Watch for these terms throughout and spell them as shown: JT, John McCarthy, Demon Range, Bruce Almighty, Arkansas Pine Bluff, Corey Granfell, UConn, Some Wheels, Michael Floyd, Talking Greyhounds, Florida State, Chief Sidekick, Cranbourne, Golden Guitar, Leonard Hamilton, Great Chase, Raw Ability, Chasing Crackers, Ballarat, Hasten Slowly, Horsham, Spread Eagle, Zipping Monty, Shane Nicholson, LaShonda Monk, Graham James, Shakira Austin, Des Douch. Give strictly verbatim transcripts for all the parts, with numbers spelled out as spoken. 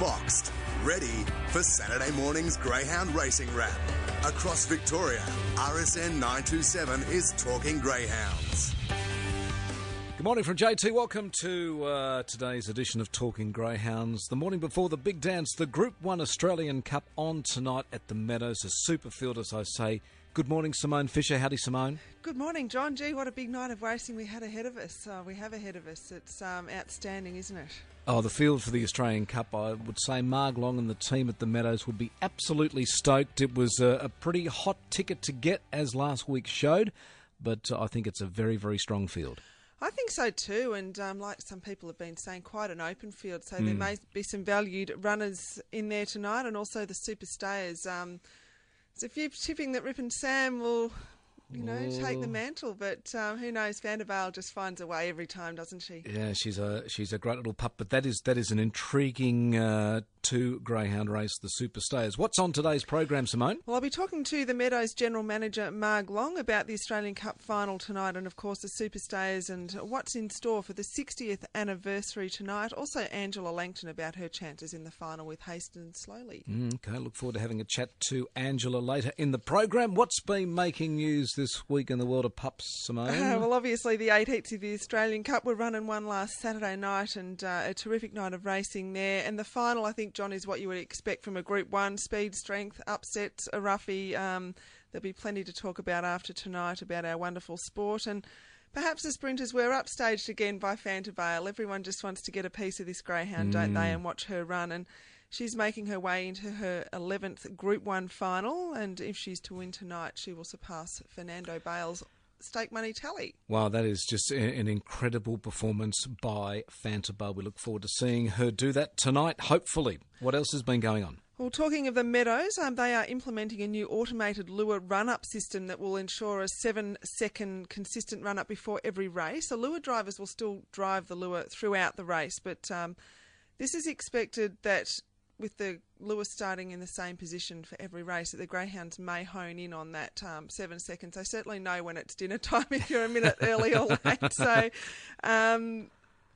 boxed, ready for Saturday morning's Greyhound Racing Wrap. Across Victoria, R S N nine two seven is talking Greyhounds. Good morning from J T. Welcome to uh, today's edition of Talking Greyhounds. The morning before the big dance, the Group one Australian Cup on tonight at the Meadows. A super field, as I say. Good morning, Simone Fisher. Howdy, Simone. Good morning, John. Gee, what a big night of racing we had ahead of us. Uh, we have ahead of us. It's um, outstanding, isn't it? Oh, the field for the Australian Cup, I would say Marg Long and the team at the Meadows would be absolutely stoked. It was a, a pretty hot ticket to get, as last week showed, but uh, I think it's a very, very strong field. I think so too, and um, like some people have been saying, quite an open field, so mm. there may be some valued runners in there tonight, and also the superstayers. Um, there's a few tipping that Rippin' Sam will, you know, Ooh. take the mantle, but um, who knows? Fanta Bale just finds a way every time, doesn't she? Yeah, she's a she's a great little pup, but that is that is an intriguing Uh, to Greyhound race, the Superstayers. What's on today's program, Simone? Well, I'll be talking to the Meadows General Manager, Marg Long, about the Australian Cup final tonight and, of course, the Superstayers and what's in store for the sixtieth anniversary tonight. Also, Angela Langton about her chances in the final with Hasten Slowly. Mm, okay, look forward to having a chat to Angela later in the program. What's been making news this week in the world of pups, Simone? Uh, well, obviously, the eight heats of the Australian Cup were running one last Saturday night and uh, a terrific night of racing there. And the final, I think, John, is what you would expect from a Group one. Speed, strength, upsets, a roughie. Um, there'll be plenty to talk about after tonight about our wonderful sport. And perhaps the sprinters were upstaged again by Fanta Bale. Everyone just wants to get a piece of this greyhound, mm. don't they, and watch her run. And she's making her way into her eleventh Group one final. And if she's to win tonight, she will surpass Fernando Bale's stake money tally. Wow, that is just an incredible performance by Fanta Bale. We look forward to seeing her do that tonight, hopefully. What else has been going on? Well, talking of the Meadows, um, they are implementing a new automated lure run-up system that will ensure a seven-second consistent run-up before every race. The lure drivers will still drive the lure throughout the race, but um, this is expected that with the lure starting in the same position for every race, that the greyhounds may hone in on that um, seven seconds. They certainly know when it's dinner time if you're a minute early or late. So um,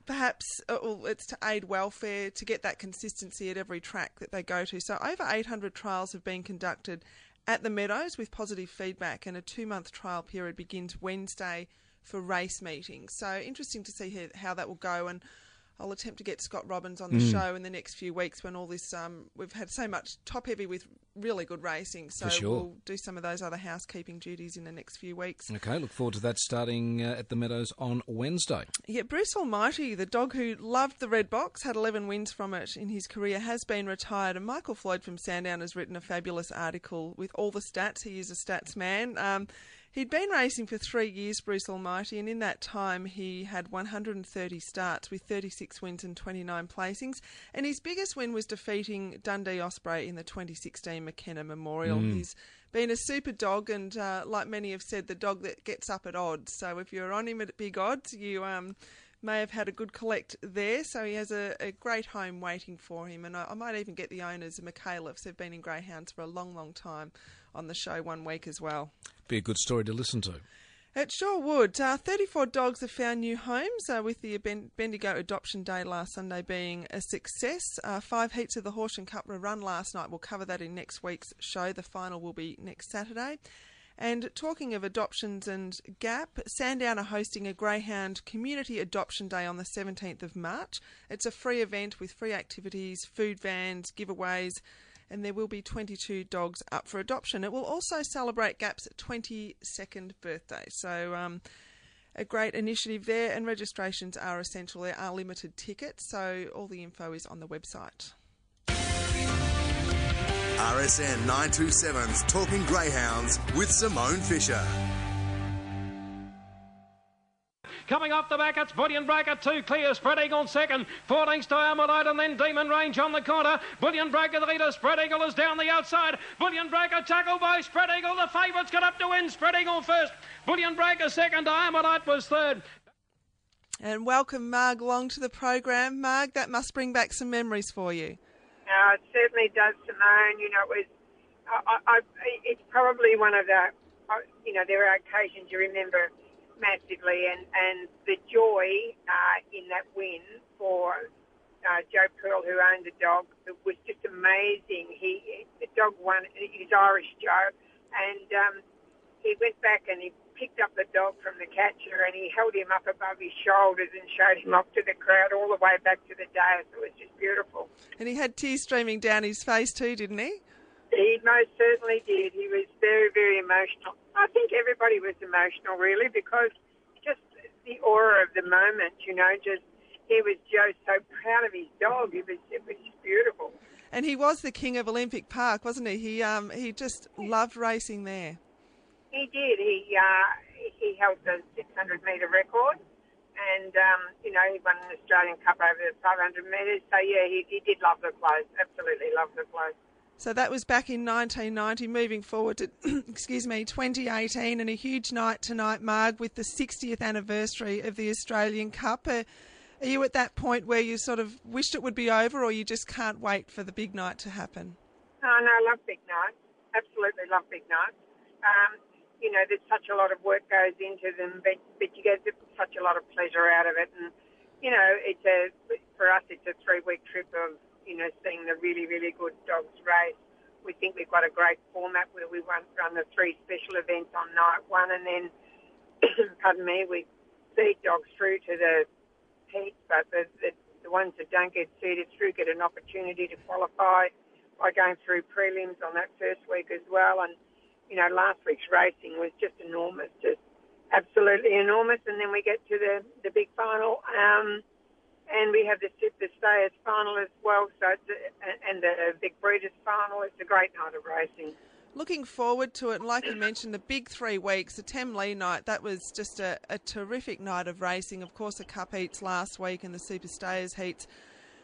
perhaps it will, it's to aid welfare, to get that consistency at every track that they go to. So over eight hundred trials have been conducted at the Meadows with positive feedback, and a two-month trial period begins Wednesday for race meetings. So interesting to see how that will go, and I'll attempt to get Scott Robbins on the mm. show in the next few weeks when all this, um, we've had so much top-heavy with really good racing, so sure. we'll do some of those other housekeeping duties in the next few weeks. Okay, look forward to that starting uh, at the Meadows on Wednesday. Yeah, Bruce Almighty, the dog who loved the Red Box, had eleven wins from it in his career, has been retired, and Michael Floyd from Sandown has written a fabulous article with all the stats. He is a stats man. Um, He'd been racing for three years, Bruce Almighty, and in that time he had one hundred thirty starts with thirty-six wins and twenty-nine placings. And his biggest win was defeating Dundee Osprey in the twenty sixteen McKenna Memorial. Mm. He's been a super dog and, uh, like many have said, the dog that gets up at odds. So if you're on him at big odds, you um, may have had a good collect there. So he has a, a great home waiting for him. And I, I might even get the owners, the McAuliffes. They've been in greyhounds for a long, long time, on the show one week as well. Be a good story to listen to. It sure would. Uh, thirty-four dogs have found new homes, uh, with the Bendigo Adoption Day last Sunday being a success. Uh, five heats of the Horsham Cup were run last night. We'll cover that in next week's show. The final will be next Saturday. And talking of adoptions and G A P, Sandown are hosting a Greyhound Community Adoption Day on the seventeenth of March. It's a free event with free activities, food vans, giveaways, and there will be twenty-two dogs up for adoption. It will also celebrate G A P's twenty-second birthday. So um, a great initiative there, and registrations are essential. There are limited tickets, so all the info is on the website. R S N nine two seven's Talking Greyhounds with Simone Fisher. Coming off the back, it's Bullion Breaker, two clear, Spread Eagle second, four lengths to Diamonite, and then Demon Range on the corner. Bullion Breaker the leader, Spread Eagle is down the outside. Bullion Breaker tackled by Spread Eagle, the favourites got up to win. Spread Eagle first, Bullion Breaker second, Diamonite was third. And welcome Marg Long to the program. Marg, that must bring back some memories for you. Uh, it certainly does, Simone. You know, it was, I, I, it's probably one of the, you know, there are occasions you remember massively, and, and the joy uh, in that win for uh, Joe Pearl, who owned the dog. It was just amazing. He the dog won. He's Irish Joe, and um, he went back and he picked up the dog from the catcher and he held him up above his shoulders and showed him off to the crowd all the way back to the dais. It was just beautiful. And he had tears streaming down his face too, didn't he? He most certainly did. He was very, very emotional. I think everybody was emotional, really, because just the aura of the moment, you know, just he was just so proud of his dog. It was, it was just beautiful. And he was the king of Olympic Park, wasn't he? He um he just loved racing there. He did. He uh, he held the six hundred metre record, and um, you know, he won an Australian Cup over the five hundred metres. So yeah, he, he did love the clothes. Absolutely loved the clothes. So that was back in nineteen ninety. Moving forward to excuse me, twenty eighteen, and a huge night tonight, Marg, with the sixtieth anniversary of the Australian Cup. Are, are you at that point where you sort of wished it would be over, or you just can't wait for the big night to happen? Oh no, I love big nights. Absolutely love big nights. Um, You know, there's such a lot of work goes into them, but, but you get such a lot of pleasure out of it. And, you know, it's a for us, it's a three-week trip of, you know, seeing the really, really good dogs race. We think we've got a great format where we run the three special events on night one, and then, pardon me, we feed dogs through to the heats, but the, the, the ones that don't get seeded through get an opportunity to qualify by going through prelims on that first week as well. And you know, last week's racing was just enormous, just absolutely enormous. And then we get to the, the big final, um, and we have the the Stayers final as well. So it's a, and the Big Breeders final. It's a great night of racing. Looking forward to it. And like you mentioned, the big three weeks, the Tem Lee night, that was just a, a terrific night of racing. Of course, the Cup heats last week and the Super Stayers heats.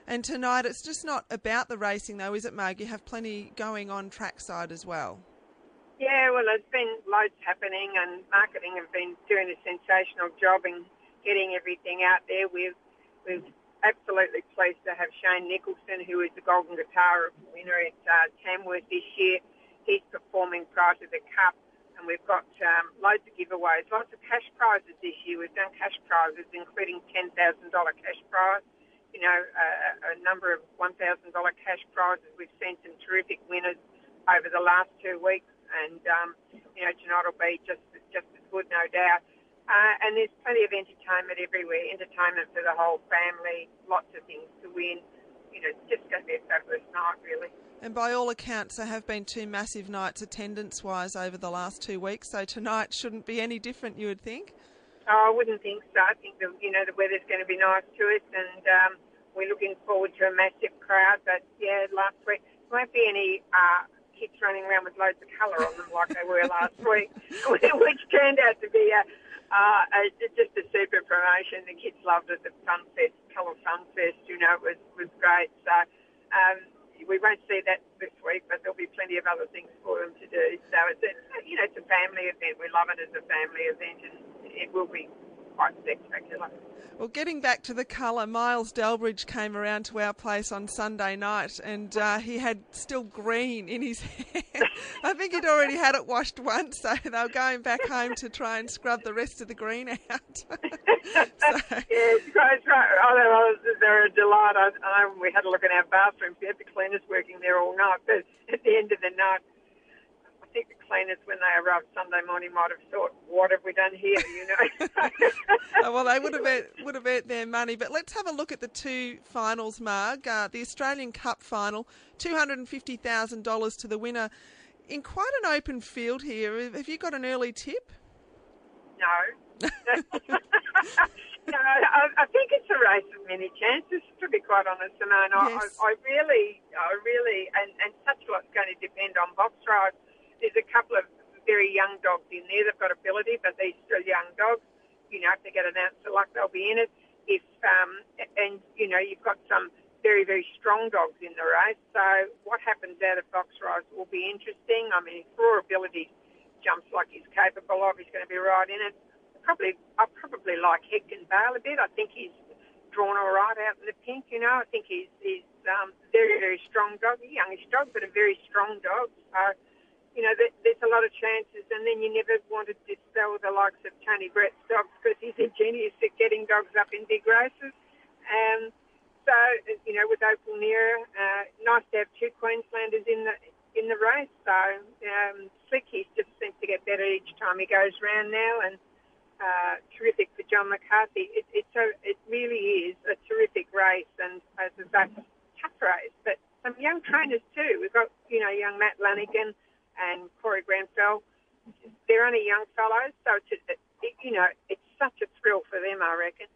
And tonight, it's just not about the racing, though, is it, Marg? You have plenty going on trackside as well. Yeah, well, there's been loads happening, and marketing have been doing a sensational job in getting everything out there. We've, we're absolutely pleased to have Shane Nicholson, who is the Golden Guitar winner at uh, Tamworth this year. He's performing prior to the Cup, and we've got um, loads of giveaways, lots of cash prizes this year. We've done cash prizes, including ten thousand dollars cash prize, you know, uh, a number of one thousand dollars cash prizes. We've seen some terrific winners over the last two weeks. And, um, you know, tonight will be just, just as good, no doubt. Uh, and there's plenty of entertainment everywhere, entertainment for the whole family, lots of things to win. You know, it's just going to be a fabulous night, really. And by all accounts, there have been two massive nights attendance-wise over the last two weeks, so tonight shouldn't be any different, you would think? Oh, I wouldn't think so. I think, the, you know, the weather's going to be nice to us, and um, we're looking forward to a massive crowd. But, yeah, last week, there won't be any... Uh, kids running around with loads of colour on them like they were last week, which turned out to be a, uh, a, just a super promotion. The kids loved it, the Sunfest, Colour Sunfest, you know, it was, was great. So um, we won't see that this week, but there'll be plenty of other things for them to do. So it's a, you know, it's a family event. We love it as a family event, and it will be quite spectacular. Well, getting back to the colour, Miles Delbridge came around to our place on Sunday night, and uh, he had still green in his hair. I think he'd already had it washed once, so they were going back home to try and scrub the rest of the green out. So. Yeah, it's quite right. Oh, they were a delight. I, I, we had a look in our bathrooms. We had the cleaners working there all night, but at the end of the night, I think the cleaners, when they arrived Sunday morning, might have thought, what have we done here, you know? Oh, well, they would have, earned, would have earned their money. But let's have a look at the two finals, Marg. Uh, the Australian Cup final, two hundred fifty thousand dollars to the winner. In quite an open field here, have you got an early tip? No. No, I, I think it's a race of many chances, to be quite honest, Simone. Yes. I, I really, I really, and, and such a lot's going to depend on box drive. There's a couple of very young dogs in there. They've got ability, but they're still young dogs. You know, if they get an ounce of luck, they'll be in it. If um, and, you know, you've got some very, very strong dogs in the race. So what happens out of box rise will be interesting. I mean, if Raw Ability jumps like he's capable of, he's going to be right in it. Probably, I probably like Hector Bale a bit. I think he's drawn all right out in the pink, you know. I think he's, he's um, very, very strong dog. A youngish dog, but a very strong dog. So... you know, there's a lot of chances, and then you never want to dispel the likes of Tony Brett's dogs because he's a genius at getting dogs up in big races. Um, so, you know, with Opal Neera, uh, nice to have two Queenslanders in the in the race. So um, Slick, he just seems to get better each time he goes round now, and uh, terrific for John McCarthy. It, it's a, it really is a terrific race, and as I say, tough race. But some young trainers too. We've got, you know, young Matt Lanigan and Corey Granfell. They're only young fellows, so it's a, it, you know, it's such a thrill for them, I reckon.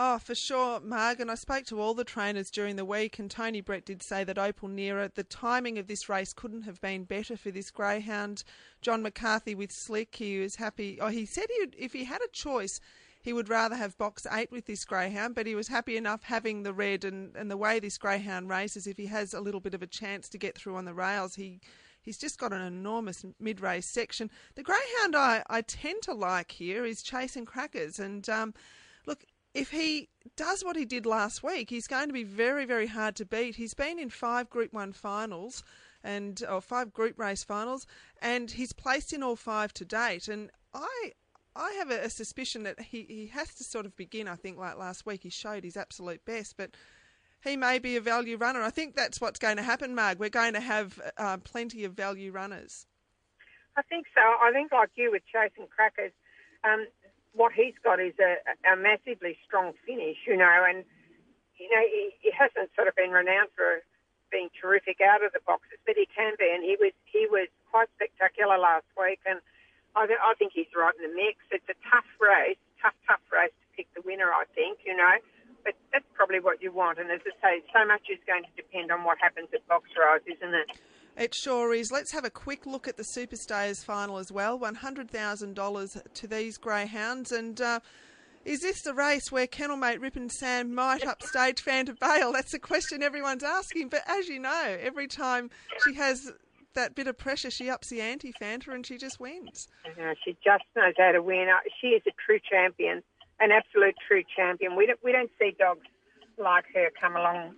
Oh, for sure, Marg, and I spoke to all the trainers during the week, and Tony Brett did say that Opal Neera, the timing of this race couldn't have been better for this greyhound. John McCarthy with Slick, he was happy. Oh, he said he'd, if he had a choice, he would rather have box eight with this greyhound, but he was happy enough having the red, and, and the way this greyhound races, if he has a little bit of a chance to get through on the rails, he... he's just got an enormous mid-race section. The greyhound I, I tend to like here is Chasing Crackers. And, um, look, if he does what he did last week, he's going to be very, very hard to beat. He's been in five Group one finals, and or five group race finals, and he's placed in all five to date. And I I have a, a suspicion that he, he has to sort of begin, I think, like last week. He showed his absolute best, but... he may be a value runner. I think that's what's going to happen, Marg. We're going to have uh, plenty of value runners. I think so. I think, like you with Chasing Crackers, um, what he's got is a, a massively strong finish, you know, and, you know, he, he hasn't sort of been renowned for being terrific out of the boxes, but he can be, and he was he was quite spectacular last week, and I, th- I think he's right in the mix. It's a tough race, tough, tough race to pick the winner, I think, you know. But that's probably what you want. And as I say, so much is going to depend on what happens at box rise, isn't it? It sure is. Let's have a quick look at the Superstayers final as well. one hundred thousand dollars to these greyhounds. And uh, is this the race where kennel mate Rippin' Sam might upstage Fanta Bale? That's the question everyone's asking. But as you know, every time she has that bit of pressure, she ups the ante, Fanta, and she just wins. Uh, she just knows how to win. She is a true champion. An absolute true champion. We don't, we don't see dogs like her come along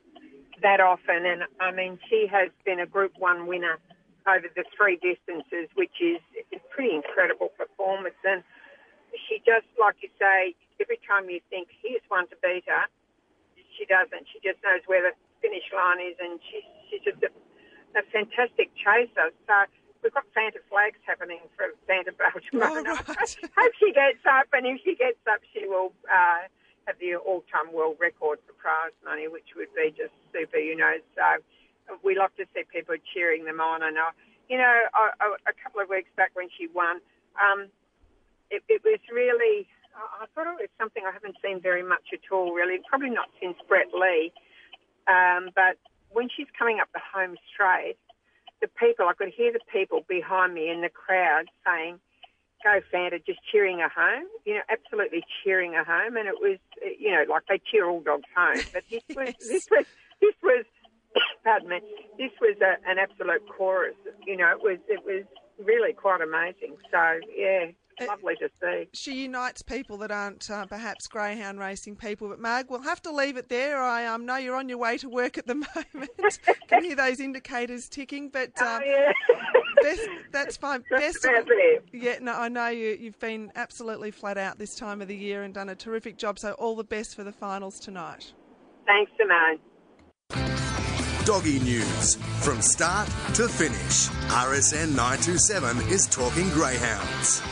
that often. And, I mean, she has been a Group one winner over the three distances, which is a pretty incredible performance. And she just, like you say, every time you think, here's one to beat her, she doesn't. She just knows where the finish line is, and she, she's just a, a fantastic chaser. So we've got Fanta flags happening for Fanta Bale tomorrow night. Oh, right. I hope she gets up, and if she gets up, she will uh, have the all-time world record for prize money, which would be just super, you know. So we love to see people cheering them on. And, uh, you know, a, a couple of weeks back when she won, um, it, it was really, I thought it was something I haven't seen very much at all, really, probably not since Brett Lee. Um, but when she's coming up the home straight, the people, I could hear the people behind me in the crowd saying, go Fanta, just cheering her home, you know, absolutely cheering her home. And it was, you know, like they cheer all dogs home. But this was, yes. this was, this was, pardon me, this was a, an absolute chorus. You know, it was, it was really quite amazing. So, yeah. It, lovely to see. She unites people that aren't uh, perhaps greyhound racing people. But, Marg, we'll have to leave it there. I um, know you're on your way to work at the moment. Can hear those indicators ticking. But um, oh, yeah. best, that's fine. Best of, yeah, no, I know you, you've been absolutely flat out this time of the year and done a terrific job. So all the best for the finals tonight. Thanks, Simone. Doggy news. From start to finish, R S N nine two seven is talking greyhounds.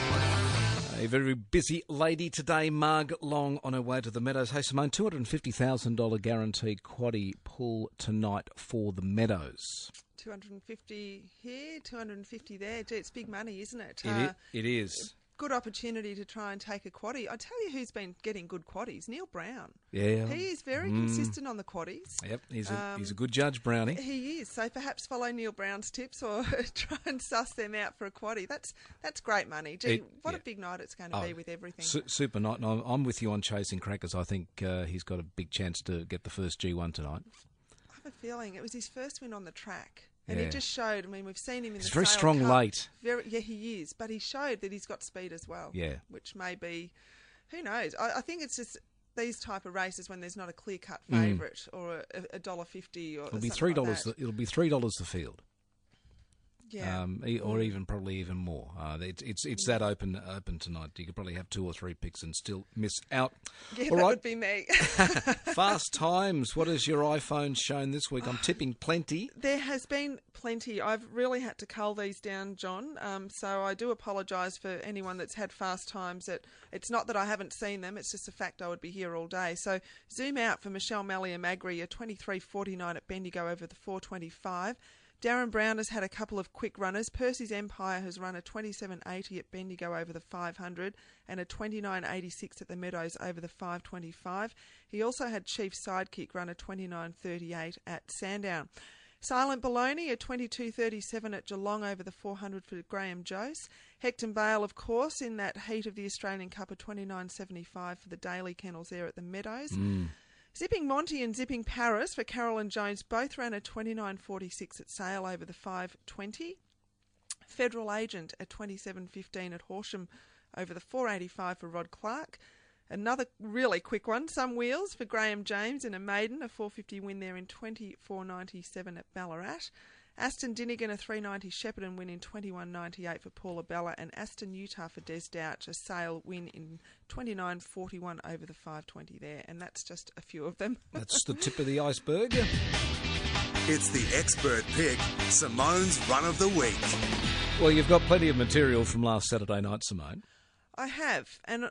A very busy lady today, Marg Long, on her way to the Meadows. Hey, Simone, two hundred fifty thousand dollars guaranteed quaddie pool tonight for the Meadows. two hundred fifty here, two hundred fifty there. Gee, it's big money, isn't it? It, uh, it is. Good opportunity to try and take a quaddie. I tell you who's been getting good quaddies, Neil Brown. Yeah. He is very mm. consistent on the quaddies. Yep, he's a, um, he's a good judge, Brownie. He is, so perhaps follow Neil Brown's tips or try and suss them out for a quaddie. That's that's great money. Gee, it, what yeah. a big night it's going to oh, be with everything. Su- super night, and I'm, I'm with you on Chasing Crackers. I think uh, he's got a big chance to get the first G one tonight. I have a feeling it was his first win on the track. And yeah. he just showed, I mean, we've seen him in he's the He's very strong cup. late. Very, yeah, he is. But he showed that he's got speed as well. Yeah. Which may be, who knows? I, I think it's just these type of races when there's not a clear-cut favourite mm. or a, a dollar fifty or it'll be three dollars. Like the, it'll be three dollars the field. yeah, um, or even probably even more. Uh, it's it's it's that open open tonight. You could probably have two or three picks and still miss out. Yeah, all that right. would be me. Fast times. What has your iPhone shown this week? I'm tipping plenty. There has been plenty. I've really had to cull these down, John. Um, so I do apologise for anyone that's had fast times. It, it's not that I haven't seen them. It's just a fact I would be here all day. So zoom out for Michelle Malliamagri, a twenty-three forty-nine at Bendigo over the four twenty-five. Darren Brown has had a couple of quick runners. Percy's Empire has run a twenty-seven eighty at Bendigo over the five hundred and a twenty-nine eighty-six at the Meadows over the five twenty-five. He also had Chief Sidekick run a twenty-nine thirty-eight at Sandown. Silent Baloney, a twenty-two thirty-seven at Geelong over the four hundred for Graham Jose. Hector Bale, of course, in that heat of the Australian Cup, a twenty-nine seventy-five for the Daly Kennels there at the Meadows. Mm. Zipping Monty and Zipping Paris for Carolyn Jones both ran a twenty-nine forty-six at Sale over the five twenty. Federal Agent at twenty-seven fifteen at Horsham over the four eighty-five for Rod Clark. Another really quick one, Some Wheels for Graham James and a maiden, a four fifty win there in twenty-four ninety-seven at Ballarat. Aston Dinnigan, a three ninety Shepparton win in twenty-one ninety-eight for Paula Bella, and Aston Utah for Des Douch, a Sale win in twenty-nine forty-one over the five twenty there. And that's just a few of them. That's the tip of the iceberg. It's the expert pick, Simone's Run of the Week. Well, you've got plenty of material from last Saturday night, Simone. I have, and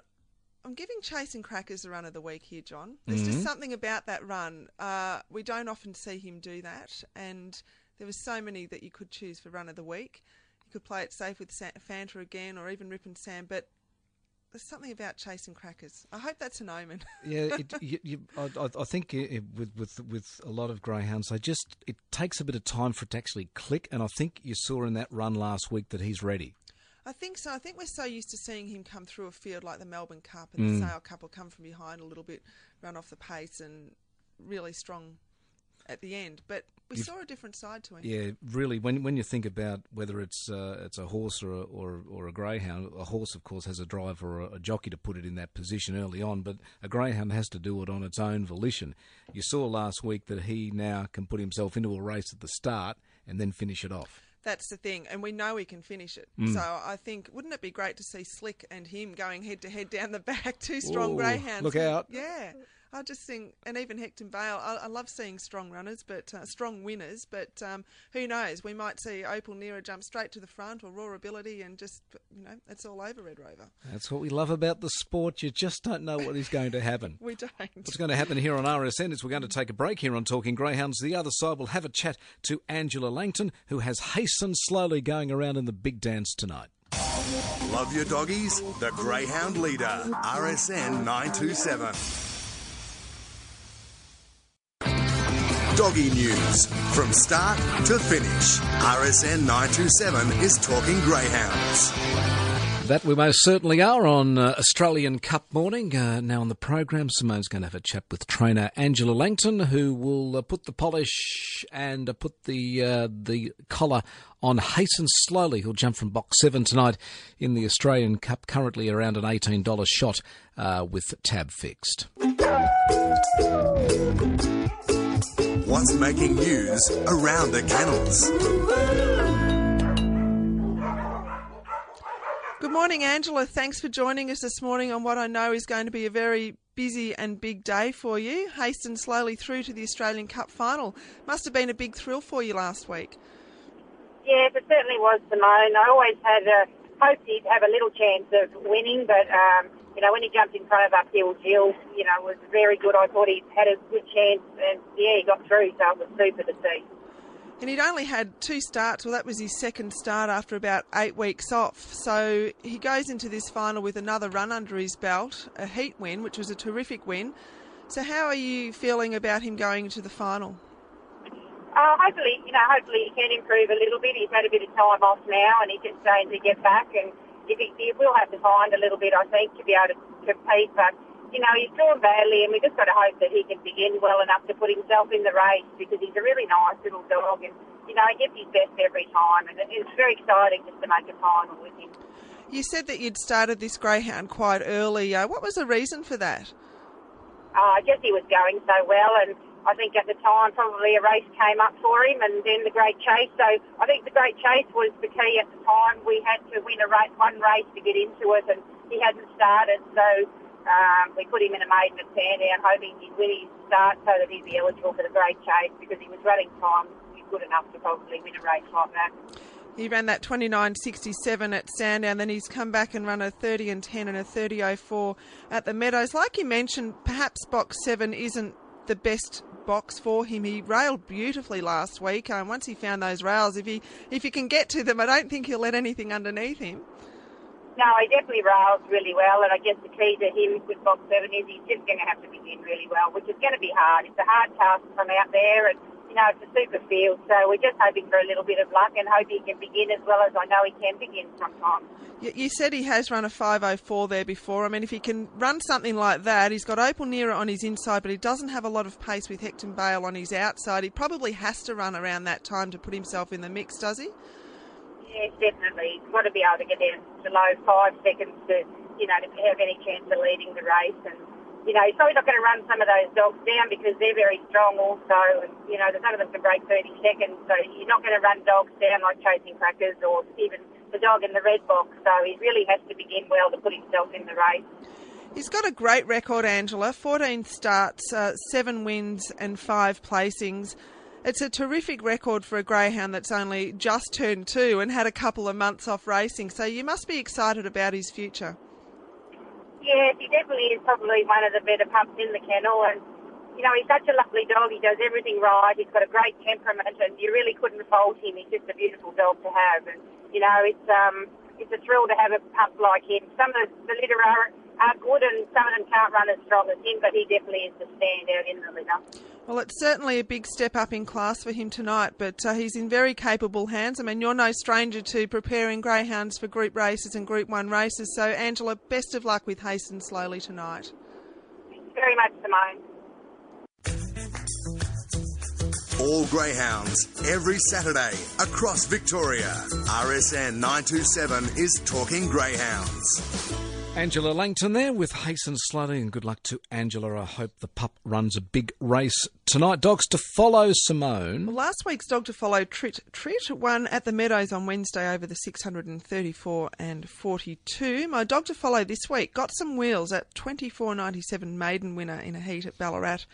I'm giving Chasing Crackers a run of the week here, John. There's mm-hmm. just something about that run. Uh, we don't often see him do that, and there were so many that you could choose for run of the week. You could play it safe with Fanta again, or even Rippin' Sam, but there's something about Chasing Crackers. I hope that's an omen. Yeah, it, you, you, I, I think it, with, with with a lot of greyhounds, they just it takes a bit of time for it to actually click, and I think you saw in that run last week that he's ready. I think so. I think we're so used to seeing him come through a field like the Melbourne Cup and mm. the Sale Cup, will come from behind a little bit, run off the pace, and really strong at the end, but we You've, saw a different side to him. Yeah, really. When when you think about whether it's uh, it's a horse or a, or or a greyhound, a horse of course has a driver or a, a jockey to put it in that position early on, but a greyhound has to do it on its own volition. You saw last week that he now can put himself into a race at the start and then finish it off. That's the thing, and we know he can finish it. Mm. So I think, wouldn't it be great to see Slick and him going head-to-head down the back, two strong Ooh, greyhounds? Look out. Yeah. I just think, and even Hector Bale, I, I love seeing strong runners, but uh, strong winners, but um, who knows? We might see Opal Neera jump straight to the front, or Raw Ability, and just, you know, it's all over Red Rover. That's what we love about the sport. You just don't know what is going to happen. We don't. What's going to happen here on R S N is we're going to take a break here on Talking Greyhounds. The other side, we'll have a chat to Angela Langton, who has Hasten Slowly going around in the big dance tonight. Love your doggies? The Greyhound Leader, R S N nine two seven. Doggy news from start to finish. R S N nine two seven is Talking Greyhounds. That we most certainly are on uh, Australian Cup morning. Uh, now on the program, Simone's going to have a chat with trainer Angela Langton, who will uh, put the polish and uh, put the uh, the collar on Hasten Slowly, who'll jump from box seven tonight in the Australian Cup, currently around an eighteen dollars shot uh, with tab fixed. What's making news around the kennels? Good morning, Angela. Thanks for joining us this morning on what I know is going to be a very busy and big day for you. Hasten Slowly through to the Australian Cup final. Must have been a big thrill for you last week. Yes, it certainly was, Simone. I always had a, hoped he'd have a little chance of winning, but um, you know, when he jumped in front of Uphill Jill, you know, was very good. I thought he had a good chance, and yeah, he got through, so it was super to see. And he'd only had two starts. Well, that was his second start after about eight weeks off. So he goes into this final with another run under his belt, a heat win, which was a terrific win. So how are you feeling about him going into the final? Uh, hopefully, you know, hopefully he can improve a little bit. He's had a bit of time off now, and he can start to get back, and If he, he will have to find a little bit, I think, to be able to compete. But, you know, he's drawn badly, and we just got to hope that he can begin well enough to put himself in the race, because he's a really nice little dog, and, you know, he gives his best every time, and it's very exciting just to make a final with him. You said that you'd started this greyhound quite early. Uh, what was the reason for that? Uh, just he was going so well, and I think at the time probably a race came up for him, and then the Great Chase. So I think the Great Chase was the key at the time. We had to win a race, one race to get into it, and he hadn't started. So um, we put him in a maiden at Sandown, hoping he'd win his start so that he'd be eligible for the Great Chase, because he was running time good enough to probably win a race like that. He ran that twenty-nine sixty-seven at Sandown, then he's come back and run a thirty and ten and a thirty oh four at the Meadows. Like you mentioned, perhaps box seven isn't the best box for him. He railed beautifully last week, and um, once he found those rails, if he if he can get to them, I don't think he'll let anything underneath him. No, he definitely rails really well, and I guess the key to him with box seven is he's just going to have to begin really well, which is going to be hard. It's a hard task from out there, and you know, it's a super field, so we're just hoping for a little bit of luck and hope he can begin as well as I know he can begin sometimes. You said he has run a five oh four there before. I mean, if he can run something like that, he's got Opal Neera on his inside, but he doesn't have a lot of pace with Hector Bale on his outside. He probably has to run around that time to put himself in the mix, does he? Yes, definitely. He's got to be able to get down below five seconds to, you know, to have any chance of leading the race. And you know, he's probably not going to run some of those dogs down because they're very strong also. And, you know, some of them can break thirty seconds. So you're not going to run dogs down like Chasing Crackers or even the dog in the red box. So he really has to begin well to put himself in the race. He's got a great record, Angela. fourteen starts, uh, seven wins and five placings. It's a terrific record for a greyhound that's only just turned two and had a couple of months off racing. So you must be excited about his future. Yes, he definitely is probably one of the better pups in the kennel, and, you know, he's such a lovely dog. He does everything right. He's got a great temperament, and you really couldn't fault him. He's just a beautiful dog to have, and, you know, it's um, it's a thrill to have a pup like him. Some of the litter are, are good, and some of them can't run as strong as him, but he definitely is the standout in the litter. Well, it's certainly a big step up in class for him tonight, but uh, he's in very capable hands. I mean, you're no stranger to preparing greyhounds for group races and group one races. So, Angela, best of luck with Hasten Slowly tonight. Thanks very much, Simone. All greyhounds, every Saturday, across Victoria. R S N nine two seven is Talking Greyhounds. Angela Langton there with Hasten Slowly, and good luck to Angela. I hope the pup runs a big race tonight. Dogs to follow, Simone. Well, last week's dog to follow, Trit Trit, won at the Meadows on Wednesday over the six thirty-four and forty-two. My dog to follow this week got Some Wheels at twenty-four ninety-seven maiden winner in a heat at Ballarat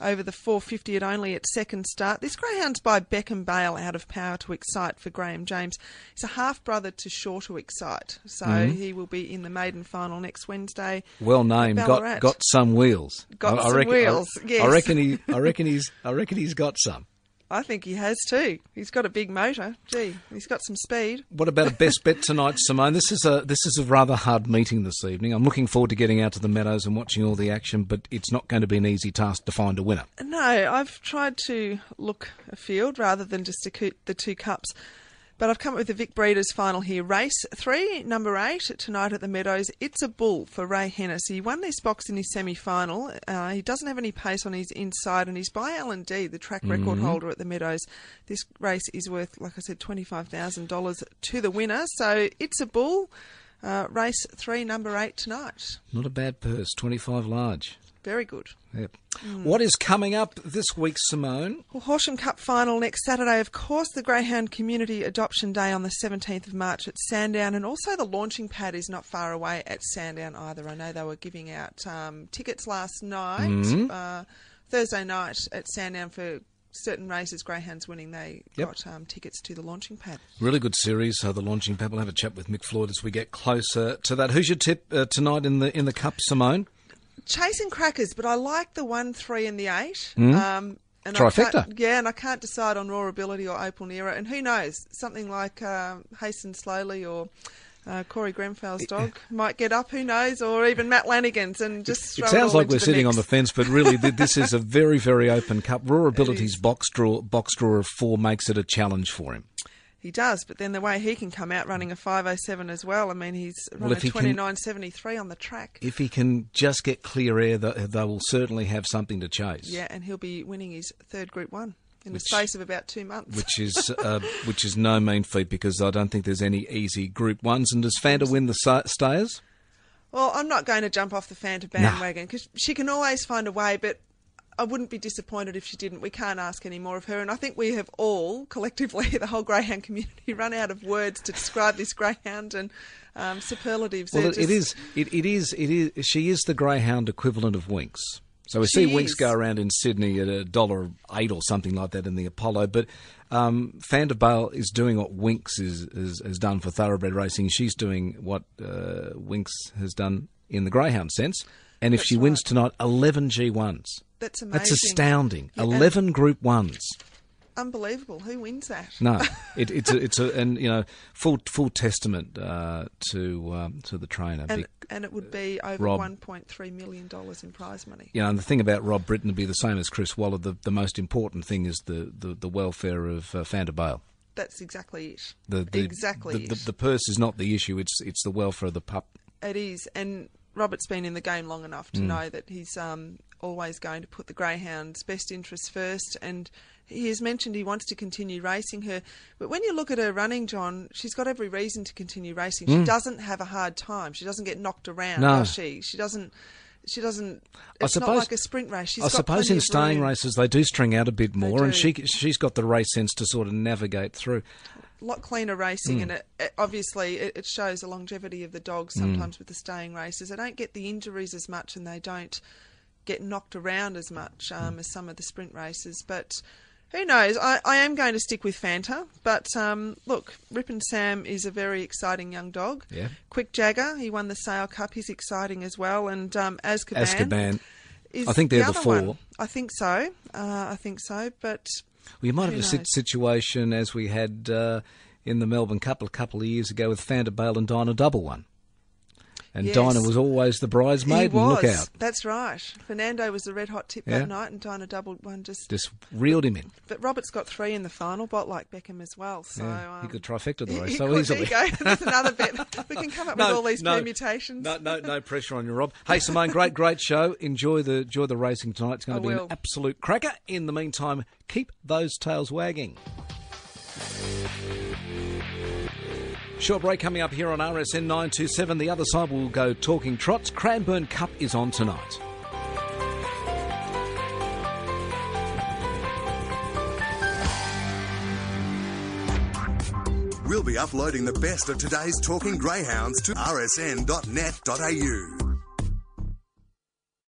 over the four fifty at only its second start. This greyhound's by Beck and Bale out of Power to Excite for Graham James. He's a half-brother to Sure to Excite, so mm-hmm. he will be in the maiden final next Wednesday. Well named, got got some wheels. Got I, some I reckon, wheels, I, yes. I reckon, he, I, reckon he's, I reckon he's got some. I think he has too. He's got a big motor. Gee, he's got some speed. What about a best bet tonight, Simone? This is a this is a rather hard meeting this evening. I'm looking forward to getting out to the Meadows and watching all the action, but it's not going to be an easy task to find a winner. No, I've tried to look afield rather than just to coot the two cups, but I've come up with the Vic Breeders' final here. Race three, number eight, tonight at the Meadows. It's a Bull for Ray Hennessy. He won this box in his semi-final. Uh, he doesn't have any pace on his inside, and he's by L and D, the track mm-hmm. record holder at the Meadows. This race is worth, like I said, twenty-five thousand dollars to the winner. So It's a Bull, uh, race three, number eight tonight. Not a bad purse, twenty-five large. Very good. Yep. Mm. What is coming up this week, Simone? Well, Horsham Cup final next Saturday. Of course, the Greyhound Community Adoption Day on the seventeenth of March at Sandown. And also the launching pad is not far away at Sandown either. I know they were giving out um, tickets last night, mm. uh, Thursday night at Sandown for certain races, greyhounds winning, they yep. got um, tickets to the launching pad. Really good series, so the launching pad. We'll have a chat with Mick Floyd as we get closer to that. Who's your tip uh, tonight in the in the Cup, Simone? Chasing Crackers, but I like the one, three, and the eight. Mm. Um, and Trifecta. I yeah, and I can't decide on Raw Ability or Opal Neera. And who knows, something like uh, Hasten Slowly or uh, Corey Grenfell's dog it, might get up. Who knows, or even Matt Lanigan's. And just it, it sounds it like we're sitting mix. on the fence, but really this is a very, very open Cup. Raw Ability's box draw, box draw of four makes it a challenge for him. He does, but then the way he can come out running a five oh seven as well, I mean, he's running well, a twenty-nine seventy-three on the track. If he can just get clear air, they will certainly have something to chase. Yeah, and he'll be winning his third Group one in which, the space of about two months. Which is uh, which is no mean feat, because I don't think there's any easy Group ones. And does Fanta win the stayers? Well, I'm not going to jump off the Fanta bandwagon, because nah. she can always find a way, but I wouldn't be disappointed if she didn't. We can't ask any more of her. And I think we have all, collectively, the whole greyhound community, run out of words to describe this greyhound and um, superlatives. Well, it, just... it is. It, it is. It is. She is the greyhound equivalent of Winx. So we she see Winx is. go around in Sydney at a dollar eight or something like that in the Apollo. But um, Fanta Bale is doing what Winx is, is has done for thoroughbred racing. She's doing what uh, Winx has done in the greyhound sense. And if That's she wins right. tonight, eleven G ones. That's amazing. That's astounding. Yeah, eleven Group Ones. Unbelievable. Who wins that? No, it, it's a, it's a, and you know, full full testament uh, to um, to the trainer. And, Vic, and it would be over Rob, one point three million dollars in prize money. You know, and the thing about Rob Britton would be the same as Chris Waller. The, the most important thing is the, the, the welfare of uh, Fanta Bale. That's exactly it. The, the, exactly the, it. The, the, the purse is not the issue. It's it's the welfare of the pup. It is, and Robert's been in the game long enough to mm. know that he's um, always going to put the greyhound's best interests first, and he has mentioned he wants to continue racing her. But when you look at her running, John, she's got every reason to continue racing. Mm. She doesn't have a hard time. She doesn't get knocked around, no. does she? She doesn't... She doesn't. It's suppose, not like a sprint race. She's I got suppose in staying room. races they do string out a bit more, and she she's got the race sense to sort of navigate through. A lot cleaner racing, mm. and it, it, obviously it, it shows the longevity of the dogs. Sometimes mm. with the staying races, they don't get the injuries as much, and they don't get knocked around as much um, mm. as some of the sprint races. But who knows? I, I am going to stick with Fanta, but um, look, Rippin' Sam is a very exciting young dog. Yeah. Quick Jagger, he won the Sale Cup. He's exciting as well. And um, Azkaban, Azkaban. Is I think they're the, the four. One. I think so. Uh, I think so. But well, you might have a knows? situation as we had uh, in the Melbourne Cup a couple of years ago with Fanta Bale and Dinah Double One. And yes. Dinah was always the bridesmaid. He was. Look out. That's right. Fernando was the red-hot tip yeah. that night, and Dinah Double One just... Just reeled him in. But Robert's got three in the final, bot like Beckham as well. So yeah. He um, could trifecta the race so could, easily. There you go. That's another bet. We can come up no, with all these no, permutations. No, no, no pressure on you, Rob. Hey, Simone, great, great show. Enjoy the, enjoy the racing tonight. It's going to I be will. an absolute cracker. In the meantime, keep those tails wagging. Short break coming up here on R S N nine two seven. The other side will go talking trots. Cranbourne Cup is on tonight. We'll be uploading the best of today's Talking Greyhounds to r s n dot net dot a u.